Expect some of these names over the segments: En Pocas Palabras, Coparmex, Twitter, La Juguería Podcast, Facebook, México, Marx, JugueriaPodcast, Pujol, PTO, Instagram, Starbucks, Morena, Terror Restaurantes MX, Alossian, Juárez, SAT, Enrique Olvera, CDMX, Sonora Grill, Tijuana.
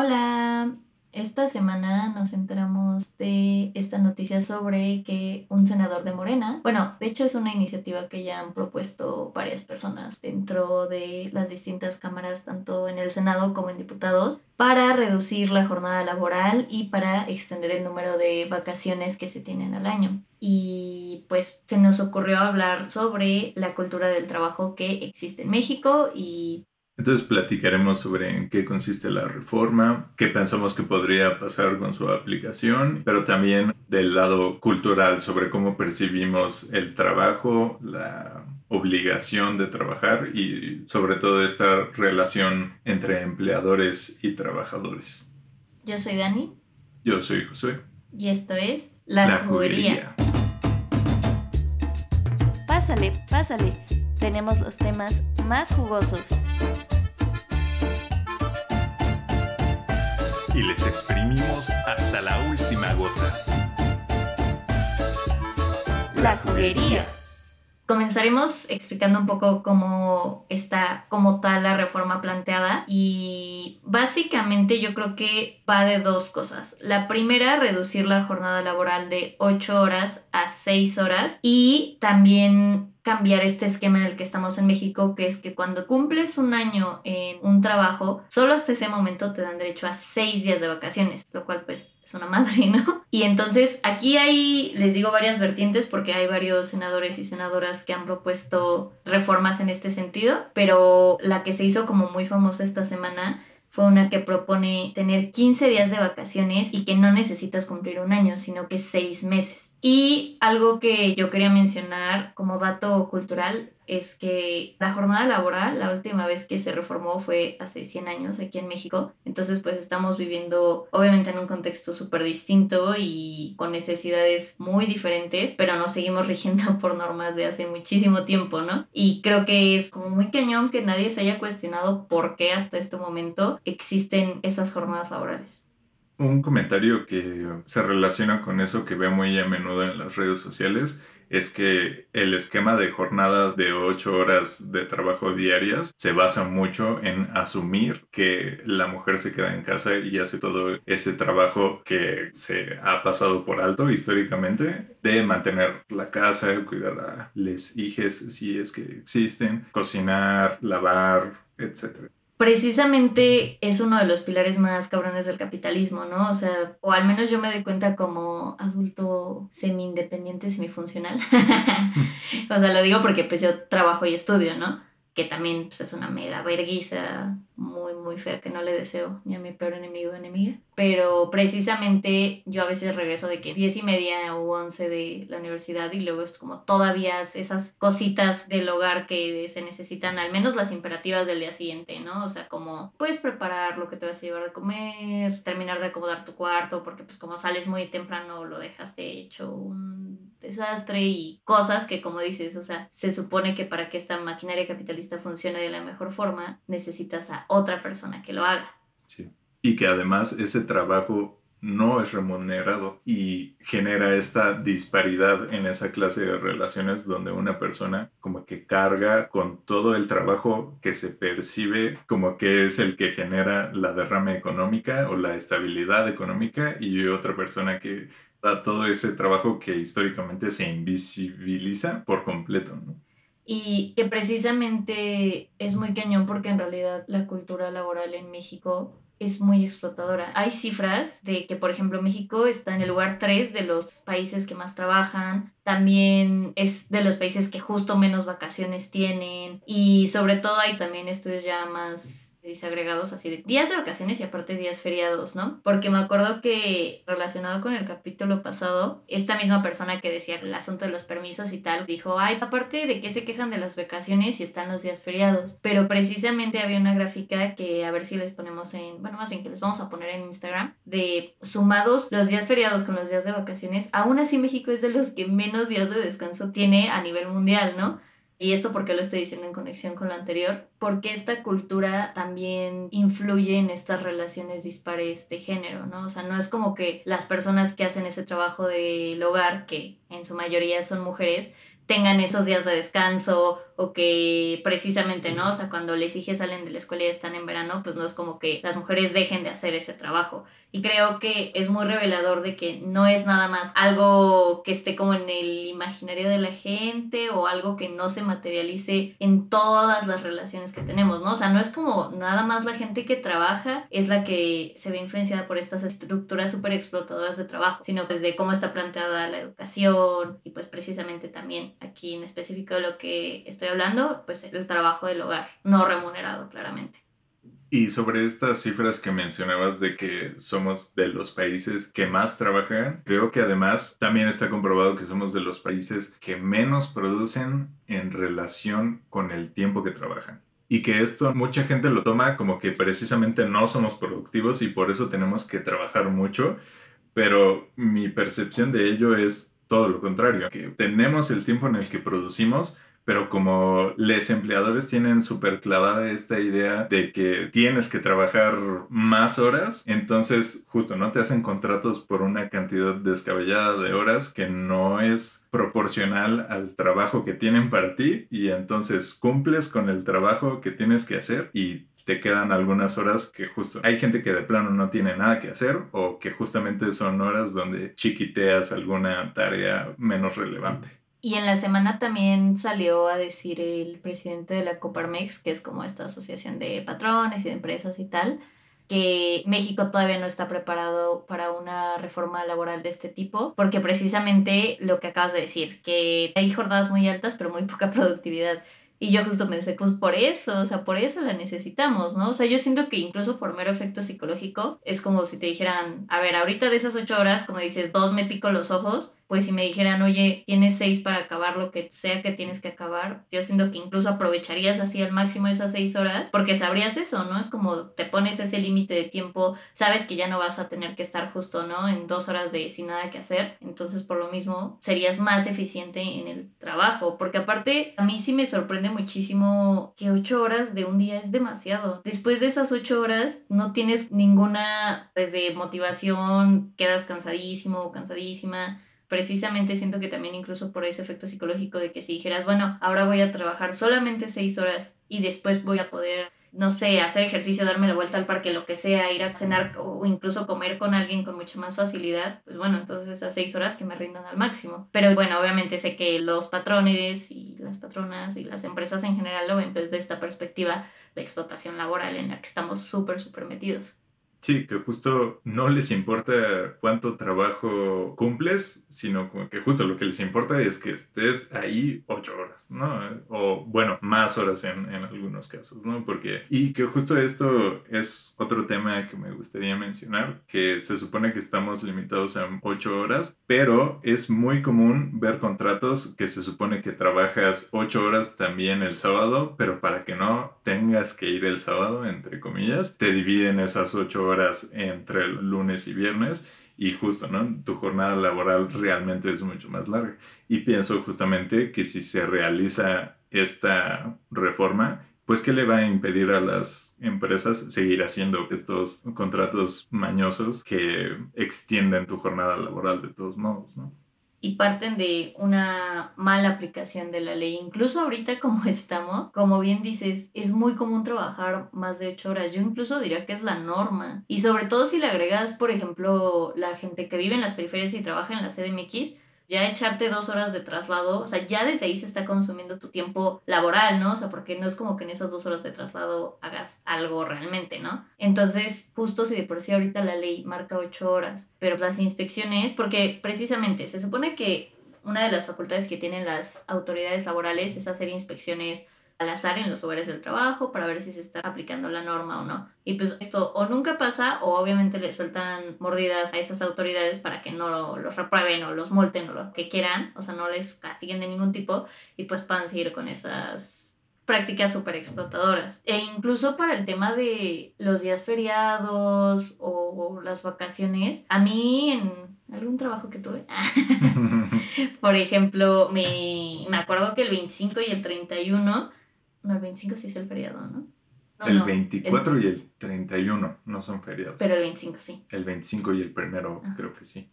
Hola, esta semana nos enteramos de esta noticia sobre que un senador de Morena, bueno, de hecho es una iniciativa que ya han propuesto varias personas dentro de las distintas cámaras, tanto en el Senado como en diputados, para reducir la jornada laboral y para extender el número de vacaciones que se tienen al año. Y pues se nos ocurrió hablar sobre la cultura del trabajo que existe en México y... Entonces platicaremos sobre en qué consiste la reforma, qué pensamos que podría pasar con su aplicación, pero también del lado cultural sobre cómo percibimos el trabajo, la obligación de trabajar y sobre todo esta relación entre empleadores y trabajadores. Yo soy Dani. Yo soy Josué. Y esto es La Juguería. Pásale, pásale. Tenemos los temas más jugosos. Y les exprimimos hasta la última gota. La Juguería. Comenzaremos explicando un poco cómo está como tal la reforma planteada y básicamente yo creo que va de dos cosas. La primera, reducir la jornada laboral de 8 horas a 6 horas y también cambiar este esquema en el que estamos en México, que es que cuando cumples un año en un trabajo, solo hasta ese momento te dan derecho a 6 días de vacaciones, lo cual pues es una madre, ¿no? Y entonces aquí hay, les digo, varias vertientes porque hay varios senadores y senadoras que han propuesto reformas en este sentido, pero la que se hizo como muy famosa esta semana fue una que propone tener 15 días de vacaciones y que no necesitas cumplir un año, sino que 6 meses. Y algo que yo quería mencionar como dato cultural es que la jornada laboral, la última vez que se reformó fue hace 100 años aquí en México. Entonces pues estamos viviendo obviamente en un contexto súper distinto y con necesidades muy diferentes, pero nos seguimos rigiendo por normas de hace muchísimo tiempo, ¿no? Y creo que es como muy cañón que nadie se haya cuestionado por qué hasta este momento existen esas jornadas laborales. Un comentario que se relaciona con eso que veo muy a menudo en las redes sociales es que el esquema de jornada de 8 horas de trabajo diarias se basa mucho en asumir que la mujer se queda en casa y hace todo ese trabajo que se ha pasado por alto históricamente de mantener la casa, cuidar a las hijas si es que existen, cocinar, lavar, etc. Precisamente es uno de los pilares más cabrones del capitalismo, ¿no? O sea, o al menos yo me doy cuenta como adulto semi-independiente, semifuncional. O sea, lo digo porque pues yo trabajo y estudio, ¿no? Que también pues, es una mega verguiza muy, muy fea que no le deseo ni a mi peor enemigo o enemiga. Pero precisamente yo a veces regreso de que 10:30 o 11 de la universidad y luego es como todavía esas cositas del hogar que se necesitan, al menos las imperativas del día siguiente, ¿no? O sea, como puedes preparar lo que te vas a llevar de comer, terminar de acomodar tu cuarto, porque pues como sales muy temprano lo dejaste hecho un desastre y cosas que como dices, o sea, se supone que para que esta maquinaria capitalista funcione de la mejor forma necesitas a otra persona que lo haga. Sí. Y que además ese trabajo no es remunerado y genera esta disparidad en esa clase de relaciones donde una persona como que carga con todo el trabajo que se percibe como que es el que genera la derrama económica o la estabilidad económica y otra persona que da todo ese trabajo que históricamente se invisibiliza por completo, ¿no? Y que precisamente es muy cañón porque en realidad la cultura laboral en México es muy explotadora. Hay cifras de que, por ejemplo, México está en el lugar 3 de los países que más trabajan. También es de los países que justo menos vacaciones tienen. Y sobre todo hay también estudios ya más desagregados así de días de vacaciones y aparte días feriados, ¿no? Porque me acuerdo que relacionado con el capítulo pasado, esta misma persona que decía el asunto de los permisos y tal, dijo, ay, aparte de que se quejan de las vacaciones y están los días feriados. Pero precisamente había una gráfica que a ver si les ponemos en, bueno, más bien que les vamos a poner en Instagram, de sumados los días feriados con los días de vacaciones, aún así México es de los que menos días de descanso tiene a nivel mundial, ¿no? Y esto porque lo estoy diciendo en conexión con lo anterior, porque esta cultura también influye en estas relaciones dispares de género, ¿no? O sea, no es como que las personas que hacen ese trabajo del hogar, que en su mayoría son mujeres, tengan esos días de descanso o que precisamente, ¿no? O sea, cuando les hijas salen de la escuela y están en verano, pues no es como que las mujeres dejen de hacer ese trabajo. Y creo que es muy revelador de que no es nada más algo que esté como en el imaginario de la gente o algo que no se materialice en todas las relaciones que tenemos, ¿no? O sea, no es como nada más la gente que trabaja es la que se ve influenciada por estas estructuras súper explotadoras de trabajo, sino pues de cómo está planteada la educación y pues precisamente también aquí en específico de lo que estoy hablando, pues el trabajo del hogar, no remunerado claramente. Y sobre estas cifras que mencionabas de que somos de los países que más trabajan, creo que además también está comprobado que somos de los países que menos producen en relación con el tiempo que trabajan. Y que esto mucha gente lo toma como que precisamente no somos productivos y por eso tenemos que trabajar mucho, pero mi percepción de ello es todo lo contrario, que tenemos el tiempo en el que producimos, pero como los empleadores tienen súper clavada esta idea de que tienes que trabajar más horas, entonces justo no te hacen contratos por una cantidad descabellada de horas que no es proporcional al trabajo que tienen para ti y entonces cumples con el trabajo que tienes que hacer y te quedan algunas horas que justo hay gente que de plano no tiene nada que hacer o que justamente son horas donde chiquiteas alguna tarea menos relevante. Y en la semana también salió a decir el presidente de la Coparmex, que es como esta asociación de patrones y de empresas y tal, que México todavía no está preparado para una reforma laboral de este tipo, porque precisamente lo que acabas de decir, que hay jornadas muy altas pero muy poca productividad. Y yo justo pensé, pues por eso, o sea, por eso la necesitamos, ¿no? O sea, yo siento que incluso por mero efecto psicológico, es como si te dijeran, a ver, ahorita de esas 8 horas, como dices, 2 me pico los ojos, pues si me dijeran, oye, tienes 6 para acabar lo que sea que tienes que acabar, yo siento que incluso aprovecharías así al máximo esas 6 horas, porque sabrías eso, ¿no? Es como te pones ese límite de tiempo, sabes que ya no vas a tener que estar justo, ¿no? En 2 horas de sin nada que hacer, entonces por lo mismo serías más eficiente en el trabajo, porque aparte a mí sí me sorprende muchísimo que 8 horas de un día es demasiado. Después de esas 8 horas no tienes ninguna desde motivación, quedas cansadísimo o cansadísima. Precisamente siento que también incluso por ese efecto psicológico de que si dijeras, bueno, ahora voy a trabajar solamente 6 horas y después voy a poder, no sé, hacer ejercicio, darme la vuelta al parque, lo que sea, ir a cenar o incluso comer con alguien con mucha más facilidad, pues bueno, entonces esas 6 horas que me rindan al máximo. Pero bueno, obviamente sé que los patrones y las patronas y las empresas en general lo ven desde esta perspectiva de explotación laboral en la que estamos súper, súper metidos. Sí, que justo no les importa cuánto trabajo cumples, sino que justo lo que les importa es que estés ahí 8 horas, ¿no? O, bueno, más horas en algunos casos, ¿no? Porque, y que justo esto es otro tema que me gustaría mencionar, que se supone que estamos limitados a 8 horas, pero es muy común ver contratos que se supone que trabajas 8 horas también el sábado, pero para que no tengas que ir el sábado, entre comillas, te dividen esas 8 horas entre el lunes y viernes y justo, ¿no? Tu jornada laboral realmente es mucho más larga. Y pienso justamente que si se realiza esta reforma, pues ¿qué le va a impedir a las empresas seguir haciendo estos contratos mañosos que extienden tu jornada laboral de todos modos, ¿no? Y parten de una mala aplicación de la ley. Incluso ahorita como estamos, como bien dices, es muy común trabajar más de 8 horas. Yo incluso diría que es la norma. Y sobre todo si le agregas, por ejemplo, la gente que vive en las periferias y trabaja en la CDMX, ya echarte 2 horas de traslado, o sea, ya desde ahí se está consumiendo tu tiempo laboral, ¿no? O sea, porque no es como que en esas 2 horas de traslado hagas algo realmente, ¿no? Entonces, justo si de por sí ahorita la ley marca 8 horas, pero las inspecciones, porque precisamente se supone que una de las facultades que tienen las autoridades laborales es hacer inspecciones al azar en los lugares del trabajo para ver si se está aplicando la norma o no. Y pues esto o nunca pasa o obviamente le sueltan mordidas a esas autoridades para que no los reprueben o los multen o lo que quieran, o sea, no les castiguen de ningún tipo y pues puedan seguir con esas prácticas súper explotadoras. E incluso para el tema de los días feriados o las vacaciones, a mí en algún trabajo que tuve, por ejemplo, me acuerdo que el 25 y el 31... No, el 25 sí es el feriado, ¿no? El 24 y el 31 no son feriados. Pero el 25 sí. El 25 y el primero creo que sí.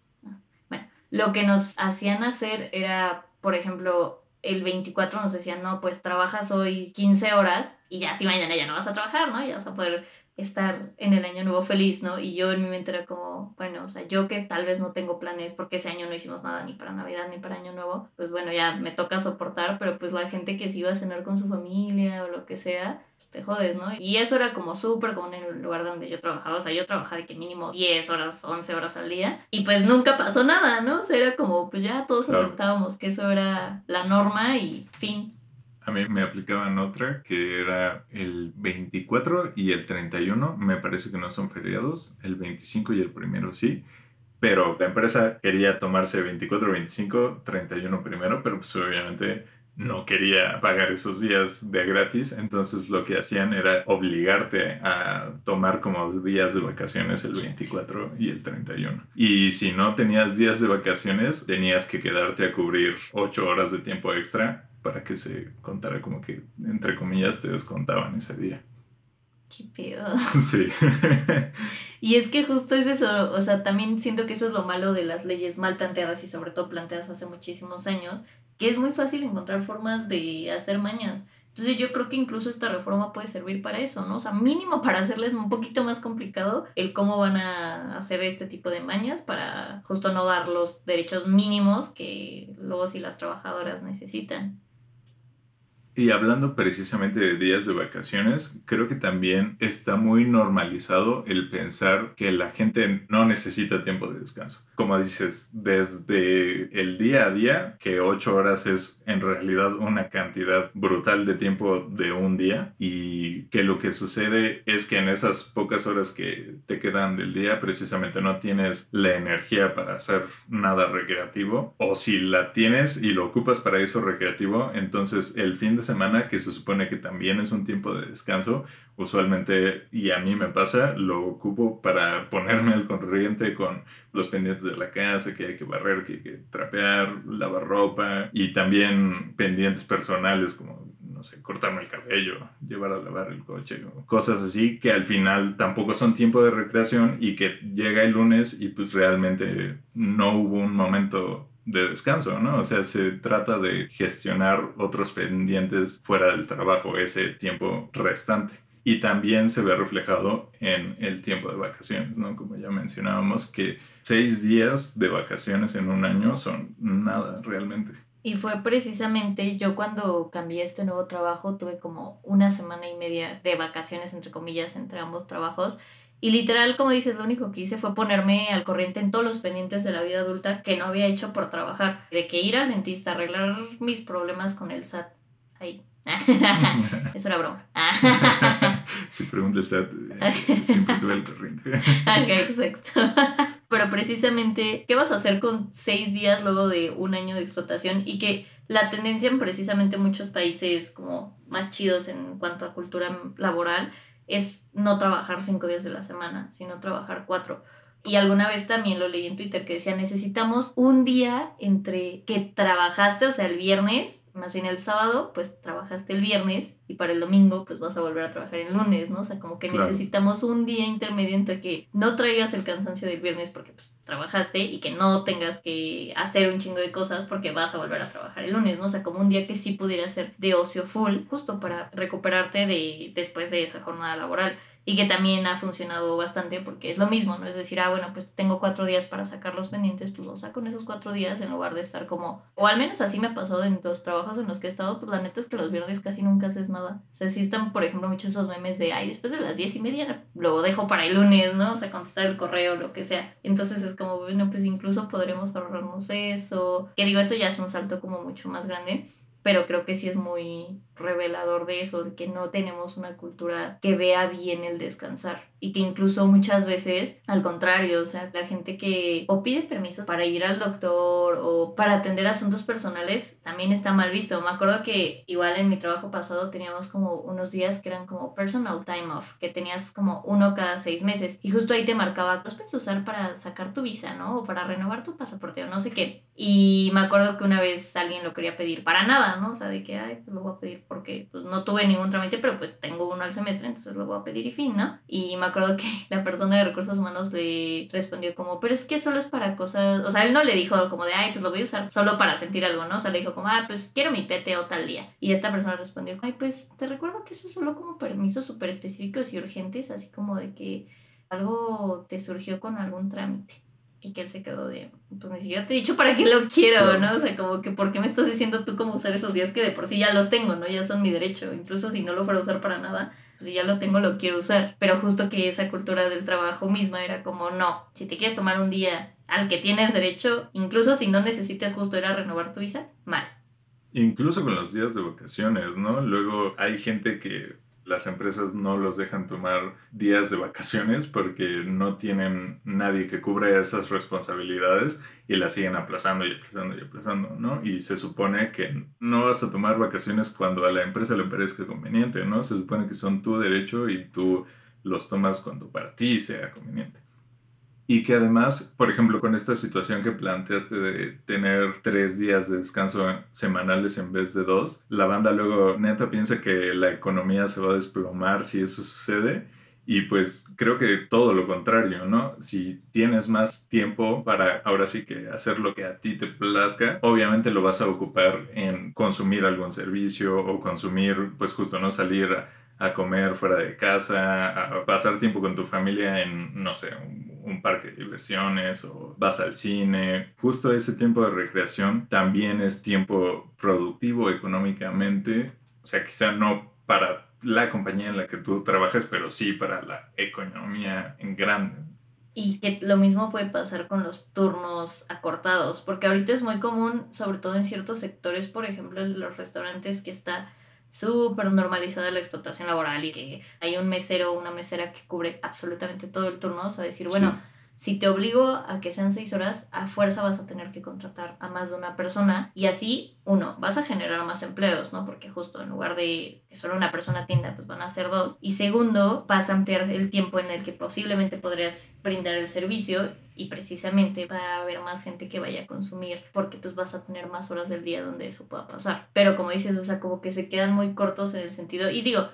Bueno, lo que nos hacían hacer era, por ejemplo, el 24 nos decían, no, pues trabajas hoy 15 horas y ya si mañana ya no vas a trabajar, ¿no? Ya vas a poder estar en el año nuevo feliz, ¿no? Y yo en mi mente era como, bueno, o sea, yo que tal vez no tengo planes porque ese año no hicimos nada ni para Navidad ni para Año Nuevo, pues bueno, ya me toca soportar, pero pues la gente que sí iba a cenar con su familia o lo que sea, pues te jodes, ¿no? Y eso era como súper común en el lugar donde yo trabajaba, o sea, yo trabajaba de que mínimo 10 horas, 11 horas al día, y pues nunca pasó nada, ¿no? O sea, era como, pues ya todos aceptábamos que eso era la norma y fin. A mí me aplicaban otra que era el 24 y el 31, me parece que no son feriados, el 25 y el primero sí, pero la empresa quería tomarse 24, 25, 31 primero, pero pues obviamente no quería pagar esos días de gratis, entonces lo que hacían era obligarte a tomar como días de vacaciones el 24 y el 31. Y si no tenías días de vacaciones, tenías que quedarte a cubrir 8 horas de tiempo extra para que se contara como que, entre comillas, te descontaban ese día. ¡Qué pedo! Sí. Y es que justo es eso, o sea, también siento que eso es lo malo de las leyes mal planteadas y sobre todo planteadas hace muchísimos años, que es muy fácil encontrar formas de hacer mañas. Entonces yo creo que incluso esta reforma puede servir para eso, ¿no? O sea, mínimo para hacerles un poquito más complicado el cómo van a hacer este tipo de mañas para justo no dar los derechos mínimos que los y las trabajadoras necesitan. Y hablando precisamente de días de vacaciones, creo que también está muy normalizado el pensar que la gente no necesita tiempo de descanso. Como dices, desde el día a día, que 8 horas es en realidad una cantidad brutal de tiempo de un día, y que lo que sucede es que en esas pocas horas que te quedan del día, precisamente no tienes la energía para hacer nada recreativo, o si la tienes y lo ocupas para eso recreativo, entonces el fin de semana, que se supone que también es un tiempo de descanso, usualmente, y a mí me pasa, lo ocupo para ponerme al corriente con los pendientes de la casa, que hay que barrer, que hay que trapear, lavar ropa, y también pendientes personales como, no sé, cortarme el cabello, llevar a lavar el coche, cosas así que al final tampoco son tiempo de recreación y que llega el lunes y pues realmente no hubo un momento de descanso, ¿no? O sea, se trata de gestionar otros pendientes fuera del trabajo, ese tiempo restante. Y también se ve reflejado en el tiempo de vacaciones, ¿no? Como ya mencionábamos, que 6 días de vacaciones en un año son nada realmente. Y fue precisamente yo cuando cambié este nuevo trabajo, tuve como 1.5 semanas de vacaciones, entre comillas, entre ambos trabajos. Y literal, como dices, lo único que hice fue ponerme al corriente en todos los pendientes de la vida adulta que no había hecho por trabajar. De que ir al dentista, arreglar mis problemas con el SAT. Ahí. Eso era broma. Si pregunta el SAT, siempre estuve al corriente. Okay, exacto. Pero precisamente, ¿qué vas a hacer con 6 días luego de un año de explotación? Y que la tendencia en precisamente muchos países como más chidos en cuanto a cultura laboral es no trabajar 5 días de la semana, sino trabajar 4. Y alguna vez también lo leí en Twitter que decía, necesitamos un día entre que trabajaste, o sea, el viernes, más bien el sábado, pues trabajaste el viernes y para el domingo pues vas a volver a trabajar el lunes, ¿no? O sea, como que claro, necesitamos un día intermedio entre que no traigas el cansancio del viernes porque pues trabajaste y que no tengas que hacer un chingo de cosas porque vas a volver a trabajar el lunes, ¿no? O sea, como un día que sí pudiera ser de ocio full, justo para recuperarte de después de esa jornada laboral. Y que también ha funcionado bastante porque es lo mismo, ¿no? Es decir, ah, bueno, pues tengo 4 días para sacar los pendientes, pues lo saco en esos 4 días en lugar de estar como... O al menos así me ha pasado en los trabajos en los que he estado, pues la neta es que los viernes casi nunca haces nada. O sea, sí están, por ejemplo, muchos esos memes de, ay, después de las 10:30 lo dejo para el lunes, ¿no? O sea, contestar el correo, lo que sea. Entonces es como, bueno, pues incluso podremos ahorrarnos eso. Que digo, eso ya es un salto como mucho más grande, pero creo que sí es muy revelador de eso, de que no tenemos una cultura que vea bien el descansar y que incluso muchas veces, al contrario, o sea, la gente que o pide permisos para ir al doctor o para atender asuntos personales también está mal visto. Me acuerdo que igual en mi trabajo pasado teníamos como unos días que eran como personal time off, que tenías como uno cada 6 meses y justo ahí te marcaba, los puedes usar para sacar tu visa, ¿no? O para renovar tu pasaporte o no sé qué. Y me acuerdo que una vez alguien lo quería pedir para nada, ¿no? O sea, de que, ay, pues lo voy a pedir porque pues no tuve ningún trámite, pero pues tengo uno al semestre, entonces lo voy a pedir y fin, ¿no? Y me me acuerdo que la persona de recursos humanos le respondió como, pero es que solo es para cosas, o sea, él no le dijo como de, ay, pues lo voy a usar solo para sentir algo, ¿no? O sea, le dijo como, ah, pues quiero mi PTO tal día. Y esta persona respondió, ay, pues te recuerdo que eso es solo como permisos súper específicos y urgentes, así como de que algo te surgió con algún trámite. Y que él se quedó de, pues ni siquiera te he dicho para qué lo quiero, ¿no? O sea, como que ¿por qué me estás diciendo tú cómo usar esos días que de por sí ya los tengo, ¿no? Ya son mi derecho, incluso si no lo fuera a usar para nada, pues si ya lo tengo lo quiero usar. Pero justo que esa cultura del trabajo misma era como, no, si te quieres tomar un día al que tienes derecho, incluso si no necesitas justo ir a renovar tu visa, mal. Incluso con los días de vacaciones, ¿no? Luego hay gente que las empresas no los dejan tomar días de vacaciones porque no tienen nadie que cubra esas responsabilidades y las siguen aplazando y aplazando y aplazando, ¿no? Y se supone que no vas a tomar vacaciones cuando a la empresa le parezca conveniente, ¿no? Se supone que son tu derecho y tú los tomas cuando para ti sea conveniente. Y que además, por ejemplo, con esta situación que planteaste de tener 3 días de descanso semanales en vez de 2, la banda luego neta piensa que la economía se va a desplomar si eso sucede. Y pues creo que todo lo contrario, ¿no? Si tienes más tiempo para ahora sí que hacer lo que a ti te plazca, obviamente lo vas a ocupar en consumir algún servicio o consumir, pues justo no salir a comer fuera de casa, a pasar tiempo con tu familia en, no sé, un parque de diversiones o vas al cine. Justo ese tiempo de recreación también es tiempo productivo económicamente. O sea, quizá no para la compañía en la que tú trabajas, pero sí para la economía en grande. Y que lo mismo puede pasar con los turnos acortados, porque ahorita es muy común, sobre todo en ciertos sectores, por ejemplo, en los restaurantes, que está súper normalizada la explotación laboral y que hay un mesero o una mesera que cubre absolutamente todo el turno. O sea, decir, bueno, si te obligo a que sean 6 horas, a fuerza vas a tener que contratar a más de una persona. Y así, uno, vas a generar más empleos, ¿no? Porque justo en lugar de que solo una persona atienda, pues van a ser 2. Y segundo, vas a ampliar el tiempo en el que posiblemente podrías brindar el servicio y precisamente va a haber más gente que vaya a consumir porque pues vas a tener más horas del día donde eso pueda pasar. Pero como dices, o sea, como que se quedan muy cortos en el sentido, y digo,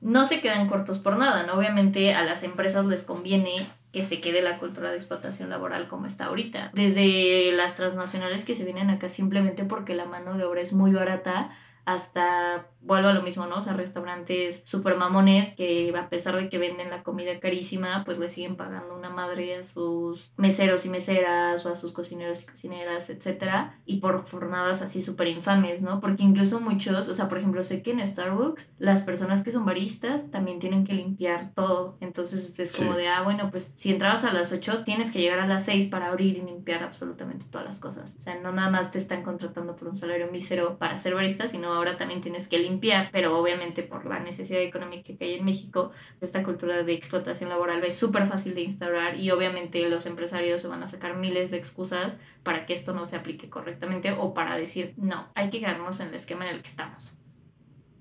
no se quedan cortos por nada, ¿no? Obviamente a las empresas les conviene que se quede la cultura de explotación laboral como está ahorita. Desde las transnacionales que se vienen acá simplemente porque la mano de obra es muy barata, hasta, vuelvo a lo mismo, ¿no? O sea, restaurantes súper mamones que a pesar de que venden la comida carísima, pues le siguen pagando una madre a sus meseros y meseras o a sus cocineros y cocineras, etcétera, y por jornadas así súper infames, ¿no? Porque incluso muchos, o sea, por ejemplo, sé que en Starbucks las personas que son baristas también tienen que limpiar todo, entonces es como de, ah, bueno, pues si entrabas a las 8 tienes que llegar a las 6 para abrir y limpiar absolutamente todas las cosas. O sea, no nada más te están contratando por un salario mísero para ser barista, sino ahora también tienes que limpiar, pero obviamente por la necesidad económica que hay en México, esta cultura de explotación laboral es súper fácil de instaurar y obviamente los empresarios se van a sacar miles de excusas para que esto no se aplique correctamente o para decir, no, hay que quedarnos en el esquema en el que estamos.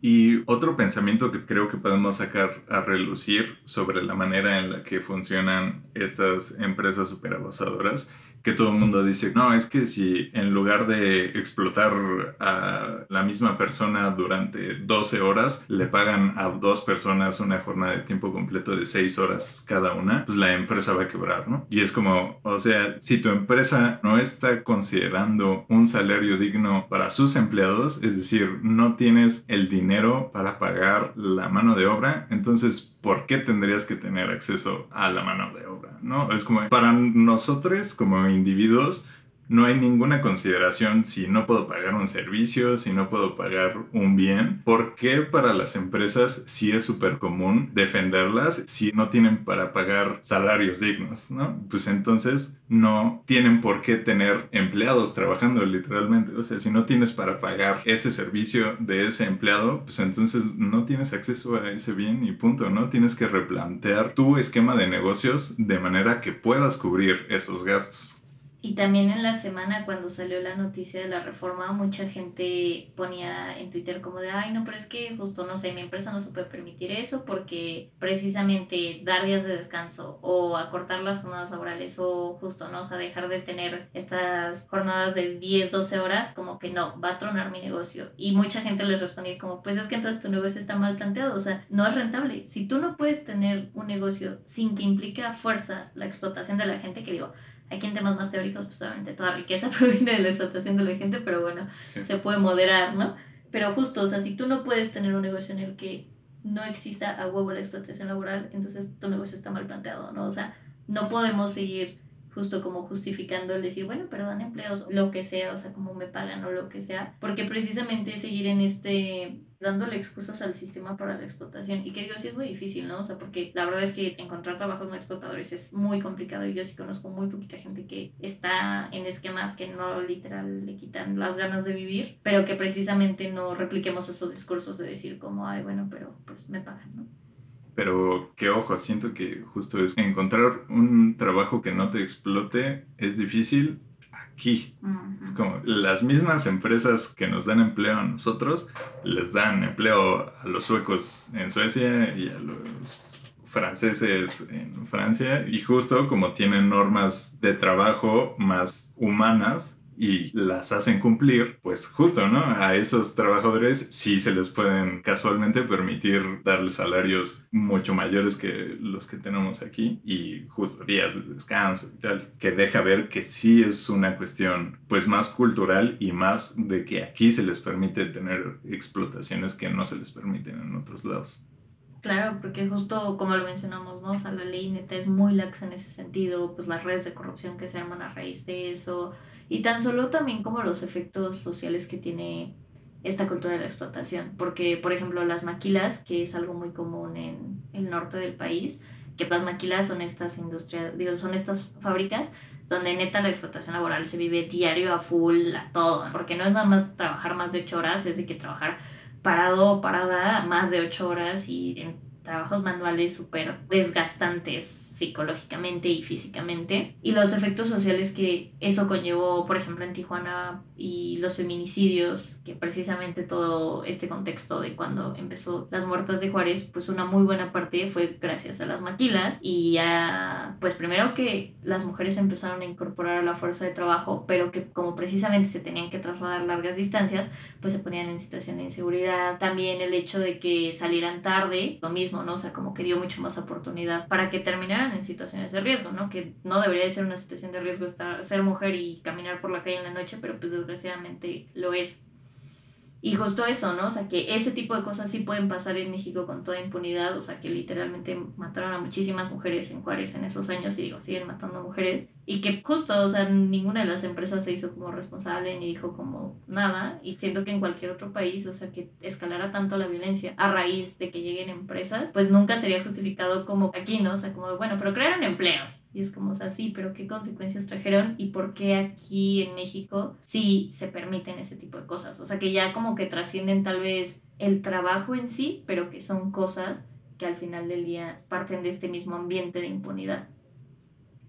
Y otro pensamiento que creo que podemos sacar a relucir sobre la manera en la que funcionan estas empresas superabusadoras, que todo el mundo dice, no, es que si en lugar de explotar a la misma persona durante 12 horas, le pagan a 2 personas una jornada de tiempo completo de 6 horas cada una, pues la empresa va a quebrar, ¿no? Y es como, o sea, si tu empresa no está considerando un salario digno para sus empleados, es decir, no tienes el dinero para pagar la mano de obra, entonces, ¿por qué tendrías que tener acceso a la mano de obra? ¿No? Es como, para nosotros como individuos, no hay ninguna consideración si no puedo pagar un servicio, si no puedo pagar un bien. ¿Por qué para las empresas sí es súper común defenderlas si no tienen para pagar salarios dignos, ¿no? Pues entonces no tienen por qué tener empleados trabajando literalmente. O sea, si no tienes para pagar ese servicio de ese empleado, pues entonces no tienes acceso a ese bien y punto, ¿no? Tienes que replantear tu esquema de negocios de manera que puedas cubrir esos gastos. Y también en la semana, cuando salió la noticia de la reforma, mucha gente ponía en Twitter como de, ay, no, pero es que justo, no sé, mi empresa no se puede permitir eso porque precisamente dar días de descanso o acortar las jornadas laborales o justo, no, o sea, dejar de tener estas jornadas de 10, 12 horas, como que no, va a tronar mi negocio. Y mucha gente les respondía como, pues es que entonces tu negocio está mal planteado, o sea, no es rentable. Si tú no puedes tener un negocio sin que implique a fuerza la explotación de la gente, que digo, aquí en temas más teóricos, pues obviamente toda riqueza proviene de la explotación de la gente, pero bueno, sí, se puede moderar, ¿no? Pero justo, o sea, si tú no puedes tener un negocio en el que no exista a huevo la explotación laboral, entonces tu negocio está mal planteado, ¿no? O sea, no podemos seguir justo como justificando el decir, bueno, pero dan empleos, lo que sea, o sea, como me pagan o lo que sea, porque precisamente seguir en dándole excusas al sistema para la explotación, y que digo, sí es muy difícil, ¿no? O sea, porque la verdad es que encontrar trabajos no explotadores es muy complicado, y yo sí conozco muy poquita gente que está en esquemas que no literal le quitan las ganas de vivir, pero que precisamente no repliquemos esos discursos de decir como, ay, bueno, pero pues me pagan, ¿no? Pero que ojo, siento que justo es encontrar un trabajo que no te explote es difícil aquí. Uh-huh. Es como las mismas empresas que nos dan empleo a nosotros, les dan empleo a los suecos en Suecia y a los franceses en Francia. Y justo como tienen normas de trabajo más humanas y las hacen cumplir, pues justo, ¿no? A esos trabajadores sí se les pueden casualmente permitir darles salarios mucho mayores que los que tenemos aquí y justo días de descanso y tal, que deja ver que sí es una cuestión pues más cultural y más de que aquí se les permite tener explotaciones que no se les permiten en otros lados. Claro, porque justo como lo mencionamos, ¿no? O sea, la ley neta es muy laxa en ese sentido, pues las redes de corrupción que se arman a raíz de eso, y tan solo también como los efectos sociales que tiene esta cultura de la explotación, porque por ejemplo las maquilas, que es algo muy común en el norte del país, que las maquilas son estas industrias, digo, son estas fábricas donde neta la explotación laboral se vive diario a full, a todo, porque no es nada más trabajar más de 8 horas, es de que trabajar parado o parada más de 8 horas y en trabajos manuales súper desgastantes psicológicamente y físicamente, y los efectos sociales que eso conllevó, por ejemplo, en Tijuana y los feminicidios, que precisamente todo este contexto de cuando empezó las muertas de Juárez, pues una muy buena parte fue gracias a las maquilas y a, pues primero que las mujeres empezaron a incorporar a la fuerza de trabajo, pero que como precisamente se tenían que trasladar largas distancias, pues se ponían en situación de inseguridad. También el hecho de que salieran tarde, lo mismo, ¿no? O sea, como que dio mucho más oportunidad para que terminaran en situaciones de riesgo, ¿no? Que no debería de ser una situación de riesgo ser mujer y caminar por la calle en la noche, pero pues desgraciadamente lo es. Y justo eso, ¿no? O sea, que ese tipo de cosas sí pueden pasar en México con toda impunidad, o sea, que literalmente mataron a muchísimas mujeres en Juárez en esos años, y digo, siguen matando mujeres, y que justo, o sea, ninguna de las empresas se hizo como responsable ni dijo como nada, y siento que en cualquier otro país, o sea, que escalara tanto la violencia a raíz de que lleguen empresas, pues nunca sería justificado como aquí, ¿no? O sea, como, bueno, pero crearon empleos, y es como, o sea, sí, pero ¿qué consecuencias trajeron? ¿Y por qué aquí en México sí se permiten ese tipo de cosas? O sea, que ya como que trascienden tal vez el trabajo en sí, pero que son cosas que al final del día parten de este mismo ambiente de impunidad.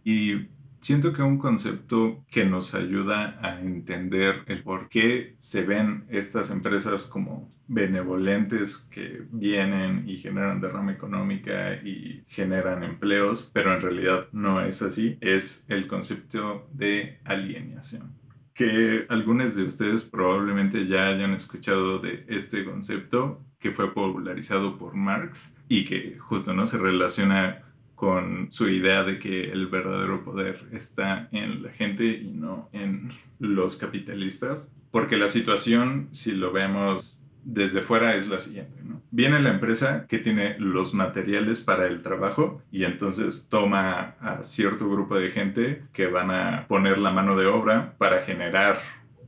Y siento que un concepto que nos ayuda a entender el por qué se ven estas empresas como benevolentes, que vienen y generan derrama económica y generan empleos, pero en realidad no es así, es el concepto de alienación, que algunos de ustedes probablemente ya hayan escuchado de este concepto, que fue popularizado por Marx y que justo no se relaciona con su idea de que el verdadero poder está en la gente y no en los capitalistas, porque la situación, si lo vemos desde fuera, es la siguiente, ¿no? Viene la empresa que tiene los materiales para el trabajo y entonces toma a cierto grupo de gente que van a poner la mano de obra para generar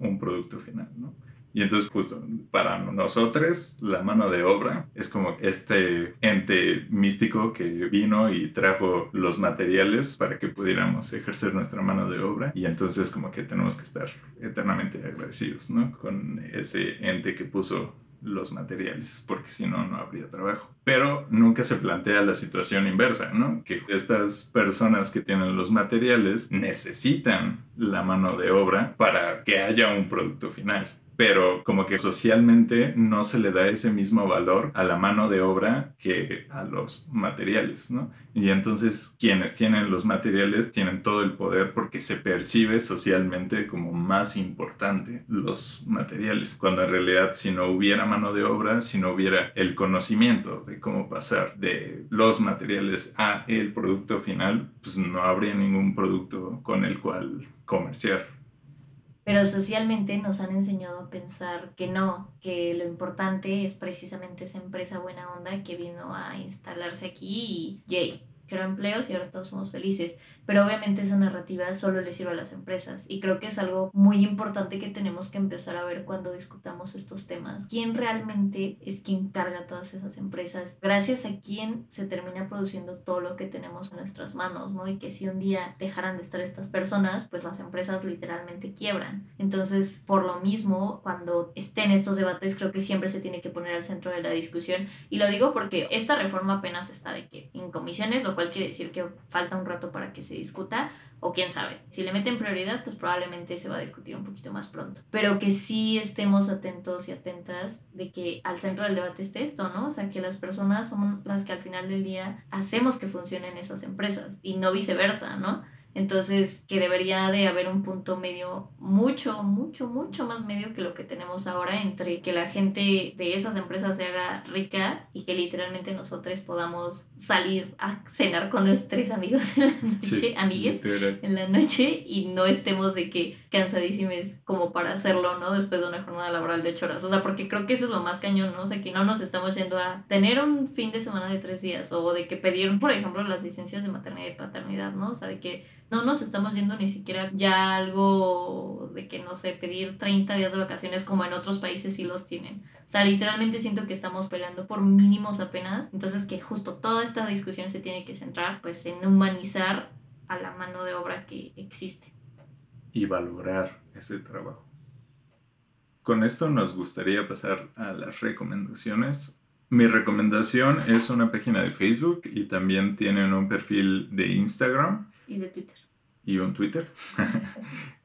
un producto final, ¿no? Y entonces justo para nosotros la mano de obra es como este ente místico que vino y trajo los materiales para que pudiéramos ejercer nuestra mano de obra, y entonces como que tenemos que estar eternamente agradecidos, ¿no? Con ese ente que puso los materiales, porque si no, no habría trabajo. Pero nunca se plantea la situación inversa, ¿no? Que estas personas que tienen los materiales necesitan la mano de obra para que haya un producto final. Pero como que socialmente no se le da ese mismo valor a la mano de obra que a los materiales, ¿no? Y entonces quienes tienen los materiales tienen todo el poder porque se percibe socialmente como más importante los materiales. Cuando en realidad si no hubiera mano de obra, si no hubiera el conocimiento de cómo pasar de los materiales a el producto final, pues no habría ningún producto con el cual comerciar. Pero socialmente nos han enseñado a pensar que no, que lo importante es precisamente esa empresa buena onda que vino a instalarse aquí y yay, creó empleos y ahora todos somos felices. Pero obviamente esa narrativa solo le sirve a las empresas y creo que es algo muy importante que tenemos que empezar a ver cuando discutamos estos temas. ¿Quién realmente es quien carga todas esas empresas? Gracias a quién se termina produciendo todo lo que tenemos en nuestras manos, ¿no? Y que si un día dejaran de estar estas personas, pues las empresas literalmente quiebran. Entonces, por lo mismo, cuando estén estos debates, creo que siempre se tiene que poner al centro de la discusión. Y lo digo porque esta reforma apenas está de que en comisiones, lo cual quiere decir que falta un rato para que se discuta, o quién sabe, si le meten prioridad pues probablemente se va a discutir un poquito más pronto, pero que sí estemos atentos y atentas de que al centro del debate esté esto, ¿no? O sea, que las personas son las que al final del día hacemos que funcionen esas empresas y no viceversa, ¿no? Entonces, que debería de haber un punto medio mucho más medio que lo que tenemos ahora entre que la gente de esas empresas se haga rica y que literalmente nosotros podamos salir a cenar con los tres amigos en la noche, sí, amigues, literal, en la noche, y no estemos de que cansadísimes como para hacerlo, ¿no? Después de una jornada laboral de 8 horas. O sea, porque creo que eso es lo más cañón, ¿no? O sea, que no nos estamos yendo a tener un fin de semana de 3 días o de que pidieron, por ejemplo, las licencias de maternidad y paternidad, ¿no? O sea, de que no nos estamos yendo ni siquiera ya algo de que, no sé, pedir 30 días de vacaciones como en otros países sí los tienen. O sea, literalmente siento que estamos peleando por mínimos apenas. Entonces que justo toda esta discusión se tiene que centrar pues en humanizar a la mano de obra que existe. Y valorar ese trabajo. Con esto nos gustaría pasar a las recomendaciones. Mi recomendación es una página de Facebook y también tienen un perfil de Instagram. Y de Twitter. Y un Twitter.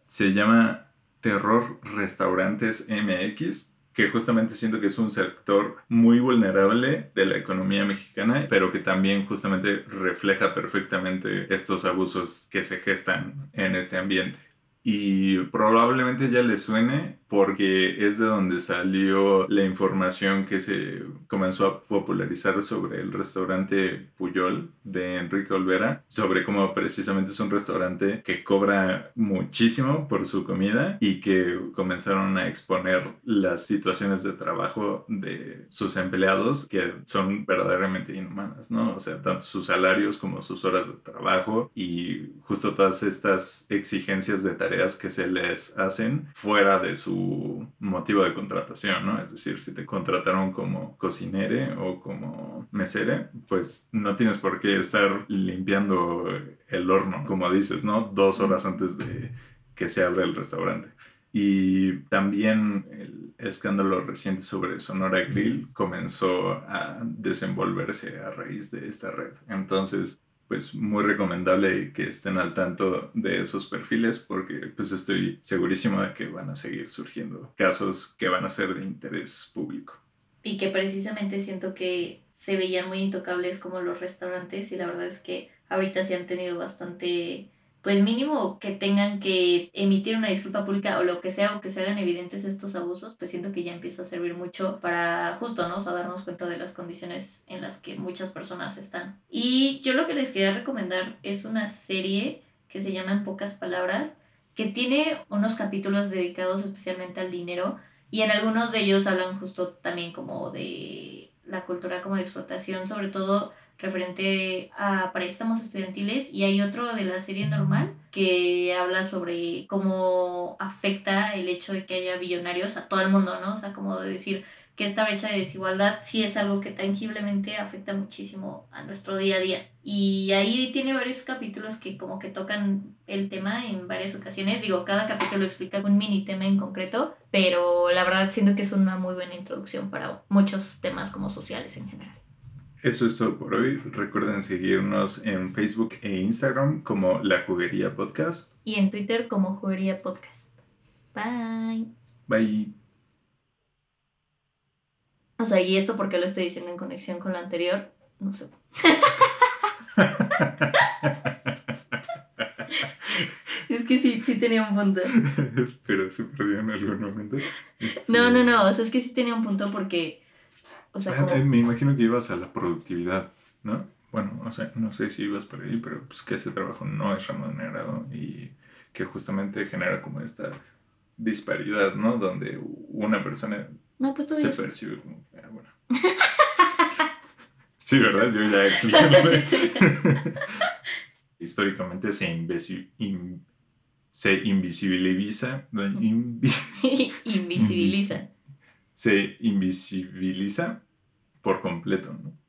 Se llama Terror Restaurantes MX, que justamente siento que es un sector muy vulnerable de la economía mexicana, pero que también justamente refleja perfectamente estos abusos que se gestan en este ambiente. Y probablemente ya les suene porque es de donde salió la información que se comenzó a popularizar sobre el restaurante Pujol de Enrique Olvera, sobre cómo precisamente es un restaurante que cobra muchísimo por su comida y que comenzaron a exponer las situaciones de trabajo de sus empleados que son verdaderamente inhumanas, ¿no? O sea, tanto sus salarios como sus horas de trabajo y justo todas estas exigencias de tareas que se les hacen fuera de su motivo de contratación, ¿no? Es decir, si te contrataron como cocinere o como mesere, pues no tienes por qué estar limpiando el horno, como dices, ¿no? 2 horas antes de que se abra el restaurante. Y también el escándalo reciente sobre Sonora Grill comenzó a desenvolverse a raíz de esta red. Entonces, pues muy recomendable que estén al tanto de esos perfiles porque pues estoy segurísimo de que van a seguir surgiendo casos que van a ser de interés público. Y que precisamente siento que se veían muy intocables como los restaurantes y la verdad es que ahorita sí han tenido bastante, pues mínimo que tengan que emitir una disculpa pública o lo que sea, o que se hagan evidentes estos abusos, pues siento que ya empieza a servir mucho para justo, ¿no? O sea, darnos cuenta de las condiciones en las que muchas personas están. Y yo lo que les quería recomendar es una serie que se llama En Pocas Palabras, que tiene unos capítulos dedicados especialmente al dinero y en algunos de ellos hablan justo también como de la cultura como de explotación, sobre todo referente a préstamos estudiantiles, y hay otro de la serie normal que habla sobre cómo afecta el hecho de que haya billonarios a todo el mundo, ¿no? O sea, como de decir, que esta brecha de desigualdad sí es algo que tangiblemente afecta muchísimo a nuestro día a día. Y ahí tiene varios capítulos que como que tocan el tema en varias ocasiones. Digo, cada capítulo explica un mini tema en concreto, pero la verdad siento que es una muy buena introducción para muchos temas como sociales en general. Eso es todo por hoy. Recuerden seguirnos en Facebook e Instagram como La Juguería Podcast. Y en Twitter como Juguería Podcast. Bye. Bye. O sea, y esto porque lo estoy diciendo en conexión con lo anterior, no sé. Es que sí tenía un punto. Pero se perdió en algún momento. No, o sea, es que sí tenía un punto porque... O sea, como... Me imagino que ibas a la productividad, ¿no? Bueno, o sea, no sé si ibas por ahí, pero pues que ese trabajo no es remunerado y que justamente genera como esta disparidad, ¿no? Donde una persona... No, pues se percibe como... bueno. Sí, ¿verdad? Yo ya expliqué. Históricamente se invisibiliza por completo, ¿no?